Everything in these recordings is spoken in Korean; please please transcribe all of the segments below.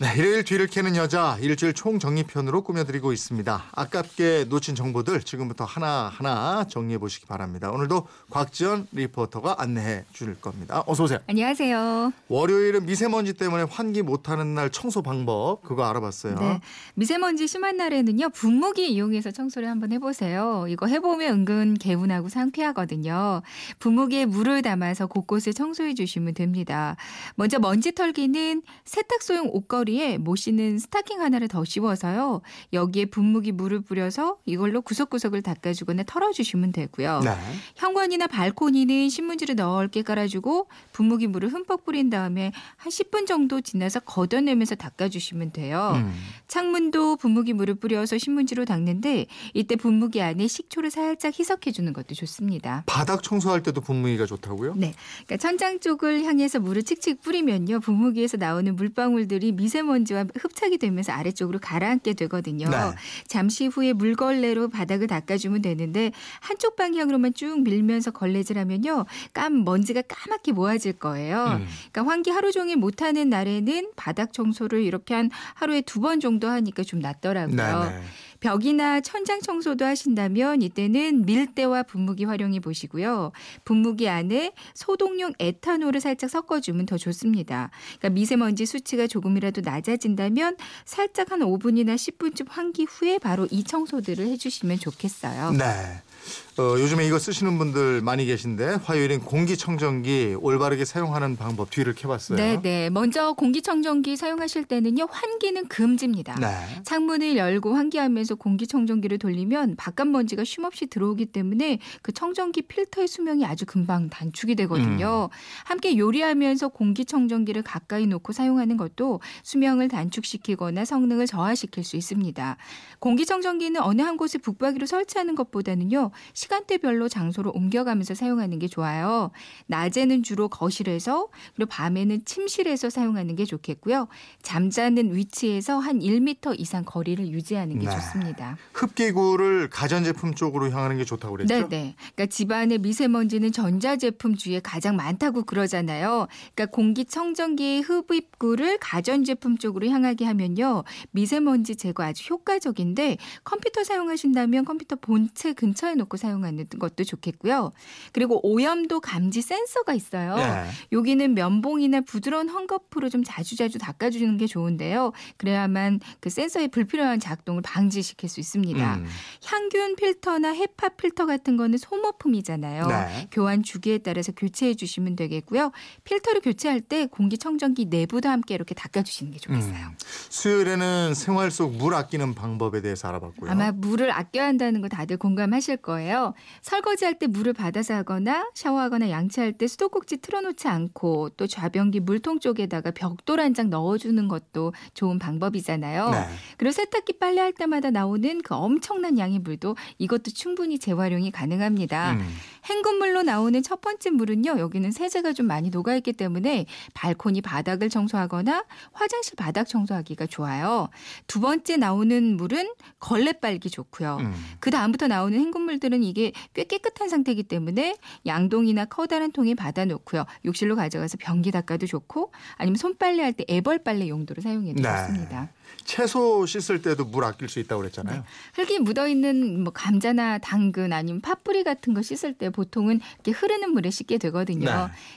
네, 일요일 뒤를 캐는 여자 일주일 총정리편으로 꾸며드리고 있습니다. 아깝게 놓친 정보들 지금부터 하나하나 정리해보시기 바랍니다. 오늘도 곽지연 리포터가 안내해 줄 겁니다. 어서 오세요. 안녕하세요. 월요일은 미세먼지 때문에 환기 못하는 날 청소 방법 그거 알아봤어요. 네, 미세먼지 심한 날에는요. 분무기 이용해서 청소를 한번 해보세요. 이거 해보면 은근 개운하고 상쾌하거든요. 분무기에 물을 담아서 곳곳을 청소해 주시면 됩니다. 먼저 먼지 털기는 세탁소용 옷걸이 에 못 씻는 스타킹 하나를 더 씌워서요. 여기에 분무기 물을 뿌려서 이걸로 구석구석을 닦아주거나 털어주시면 되고요. 네. 현관이나 발코니는 신문지를 넓게 깔아주고 분무기 물을 흠뻑 뿌린 다음에 한 10분 정도 지나서 걷어내면서 닦아주시면 돼요. 창문도 분무기 물을 뿌려서 신문지로 닦는데 이때 분무기 안에 식초를 살짝 희석해주는 것도 좋습니다. 바닥 청소할 때도 분무기가 좋다고요? 네. 그러니까 천장 쪽을 향해서 물을 칙칙 뿌리면요. 분무기에서 나오는 물방울들이 미세먼지와 흡착이 되면서 아래쪽으로 가라앉게 되거든요. 네. 잠시 후에 물걸레로 바닥을 닦아주면 되는데 한쪽 방향으로만 쭉 밀면서 걸레질하면요. 먼지가 까맣게 모아질 거예요. 그러니까 환기 하루 종일 못하는 날에는 바닥 청소를 이렇게 한 하루에 2번 정도 하니까 좀 낫더라고요. 네, 네. 벽이나 천장 청소도 하신다면 이때는 밀대와 분무기 활용해 보시고요. 분무기 안에 소독용 에탄올을 살짝 섞어주면 더 좋습니다. 그러니까 미세먼지 수치가 조금이라도 낮아진다면 살짝 한 5분이나 10분쯤 환기 후에 바로 이 청소들을 해주시면 좋겠어요. 네. 요즘에 이거 쓰시는 분들 많이 계신데 화요일엔 공기청정기 올바르게 사용하는 방법 뒤를 캐봤어요. 네네. 먼저 공기청정기 사용하실 때는요. 환기는 금지입니다. 네. 창문을 열고 환기하면서 공기청정기를 돌리면 바깥 먼지가 쉼없이 들어오기 때문에 그 청정기 필터의 수명이 아주 금방 단축이 되거든요. 함께 요리하면서 공기청정기를 가까이 놓고 사용하는 것도 수명을 단축시키거나 성능을 저하시킬 수 있습니다. 공기청정기는 어느 한 곳에 붙박이로 설치하는 것보다는요. 시간대별로 장소로 옮겨가면서 사용하는 게 좋아요. 낮에는 주로 거실에서 그리고 밤에는 침실에서 사용하는 게 좋겠고요. 잠자는 위치에서 한 1m 이상 거리를 유지하는 게 네. 좋습니다. 흡기구를 가전제품 쪽으로 향하는 게 좋다고 그랬죠? 네네. 그러니까 집안의 미세먼지는 전자제품 주위에 가장 많다고 그러잖아요. 그러니까 공기청정기의 흡입구를 가전제품 쪽으로 향하게 하면요. 미세먼지 제거 아주 효과적인데 컴퓨터 사용하신다면 컴퓨터 본체 근처에 놓고 사용하는 것도 좋겠고요. 그리고 오염도 감지 센서가 있어요. 네. 여기는 면봉이나 부드러운 헝겊으로 좀 자주자주 닦아주는 게 좋은데요. 그래야만 그 센서의 불필요한 작동을 방지시킬 수 있습니다. 향균 필터나 헤파 필터 같은 거는 소모품이잖아요. 네. 교환 주기에 따라서 교체해 주시면 되겠고요. 필터를 교체할 때 공기청정기 내부도 함께 이렇게 닦아주시는 게 좋겠어요. 수요일에는 생활 속 물 아끼는 방법에 대해서 알아봤고요. 아마 물을 아껴야 한다는 거 다들 공감하실 거예요. 설거지할 때 물을 받아서 하거나 샤워하거나 양치할 때 수도꼭지 틀어놓지 않고 또 좌변기 물통 쪽에다가 벽돌 한 장 넣어주는 것도 좋은 방법이잖아요. 네. 그리고 세탁기 빨래할 때마다 나오는 그 엄청난 양의 물도 이것도 충분히 재활용이 가능합니다. 헹군물로 나오는 첫 번째 물은요. 여기는 세제가 좀 많이 녹아있기 때문에 발코니 바닥을 청소하거나 화장실 바닥 청소하기가 좋아요. 두 번째 나오는 물은 걸레 빨기 좋고요. 그 다음부터 나오는 헹군물들은 이게 꽤 깨끗한 상태이기 때문에 양동이나 커다란 통에 받아놓고요. 욕실로 가져가서 변기 닦아도 좋고 아니면 손빨래할 때 애벌빨래 용도로 사용해도 네. 좋습니다. 채소 씻을 때도 물 아낄 수 있다고 그랬잖아요. 네. 흙이 묻어있는 감자나 당근 아니면 팥뿌리 같은 거 씻을 때 보통은 이렇게 흐르는 물에 씻게 되거든요. 네.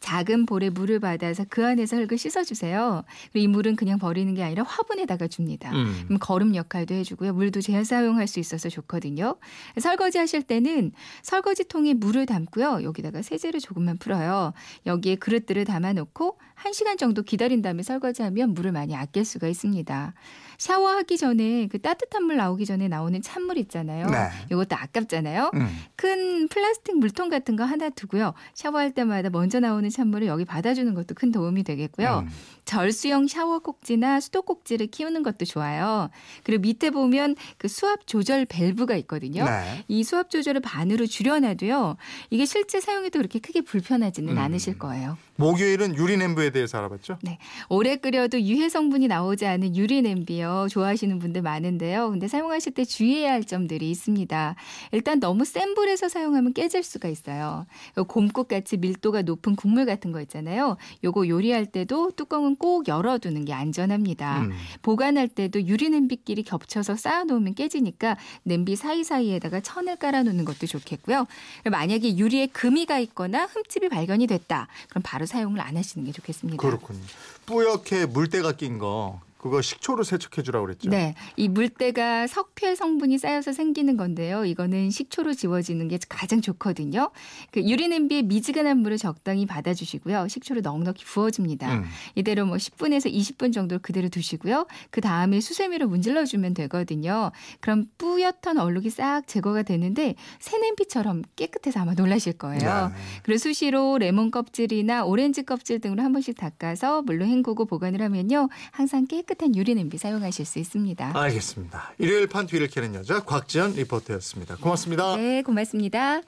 작은 볼에 물을 받아서 그 안에서 흙을 씻어주세요. 그리고 이 물은 그냥 버리는 게 아니라 화분에다가 줍니다. 그럼 거름 역할도 해주고요. 물도 재사용할 수 있어서 좋거든요. 설거지하실 때는 설거지통에 물을 담고요. 여기다가 세제를 조금만 풀어요. 여기에 그릇들을 담아놓고 1시간 정도 기다린 다음에 설거지하면 물을 많이 아낄 수가 있습니다. 샤워하기 전에 그 따뜻한 물 나오기 전에 나오는 찬물 있잖아요. 네. 이것도 아깝잖아요. 큰 플라스틱 물통 같은 거 하나 두고요. 샤워할 때마다 먼저 나오는 찬물을 여기 받아주는 것도 큰 도움이 되겠고요. 절수형 샤워꼭지나 수도꼭지를 키우는 것도 좋아요. 그리고 밑에 보면 그 수압 조절 밸브가 있거든요. 네. 이 수압 조절을 반으로 줄여놔도요. 이게 실제 사용해도 그렇게 크게 불편하지는 않으실 거예요. 목요일은 유리 냄비에 대해서 알아봤죠? 네. 오래 끓여도 유해 성분이 나오지 않은 유리 냄비요. 거예요. 좋아하시는 분들 많은데요. 근데 사용하실 때 주의해야 할 점들이 있습니다. 일단 너무 센 불에서 사용하면 깨질 수가 있어요. 곰국같이 밀도가 높은 국물 같은 거 있잖아요. 요거 요리할 때도 뚜껑은 꼭 열어두는 게 안전합니다. 보관할 때도 유리 냄비끼리 겹쳐서 쌓아놓으면 깨지니까 냄비 사이사이에다가 천을 깔아놓는 것도 좋겠고요. 만약에 유리에 금이 가 있거나 흠집이 발견이 됐다. 그럼 바로 사용을 안 하시는 게 좋겠습니다. 그렇군요. 뿌옇게 물때가 낀 거. 그거 식초로 세척해 주라고 그랬죠? 네. 이 물때가 석회 성분이 쌓여서 생기는 건데요. 이거는 식초로 지워지는 게 가장 좋거든요. 그 유리냄비에 미지근한 물을 적당히 받아주시고요. 식초를 넉넉히 부어줍니다. 이대로 뭐 10분에서 20분 정도 그대로 두시고요. 그 다음에 수세미로 문질러주면 되거든요. 그럼 뿌옇던 얼룩이 싹 제거가 되는데 새 냄비처럼 깨끗해서 아마 놀라실 거예요. 그리고 수시로 레몬 껍질이나 오렌지 껍질 등으로 한 번씩 닦아서 물로 헹구고 보관을 하면요. 항상 깨끗한 유리냄비 사용하실 수 있습니다. 알겠습니다. 일요일 판 뒤를 캐는 여자 곽지연 리포터였습니다. 고맙습니다. 네, 고맙습니다.